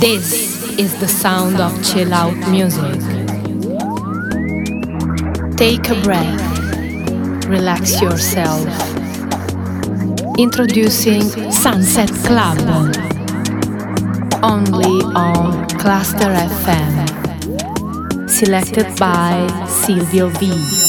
This is the sound of chill out music. Take a breath, relax yourself. Introducing Sunset Club, only on Cluster FM. Selected by Silvio V.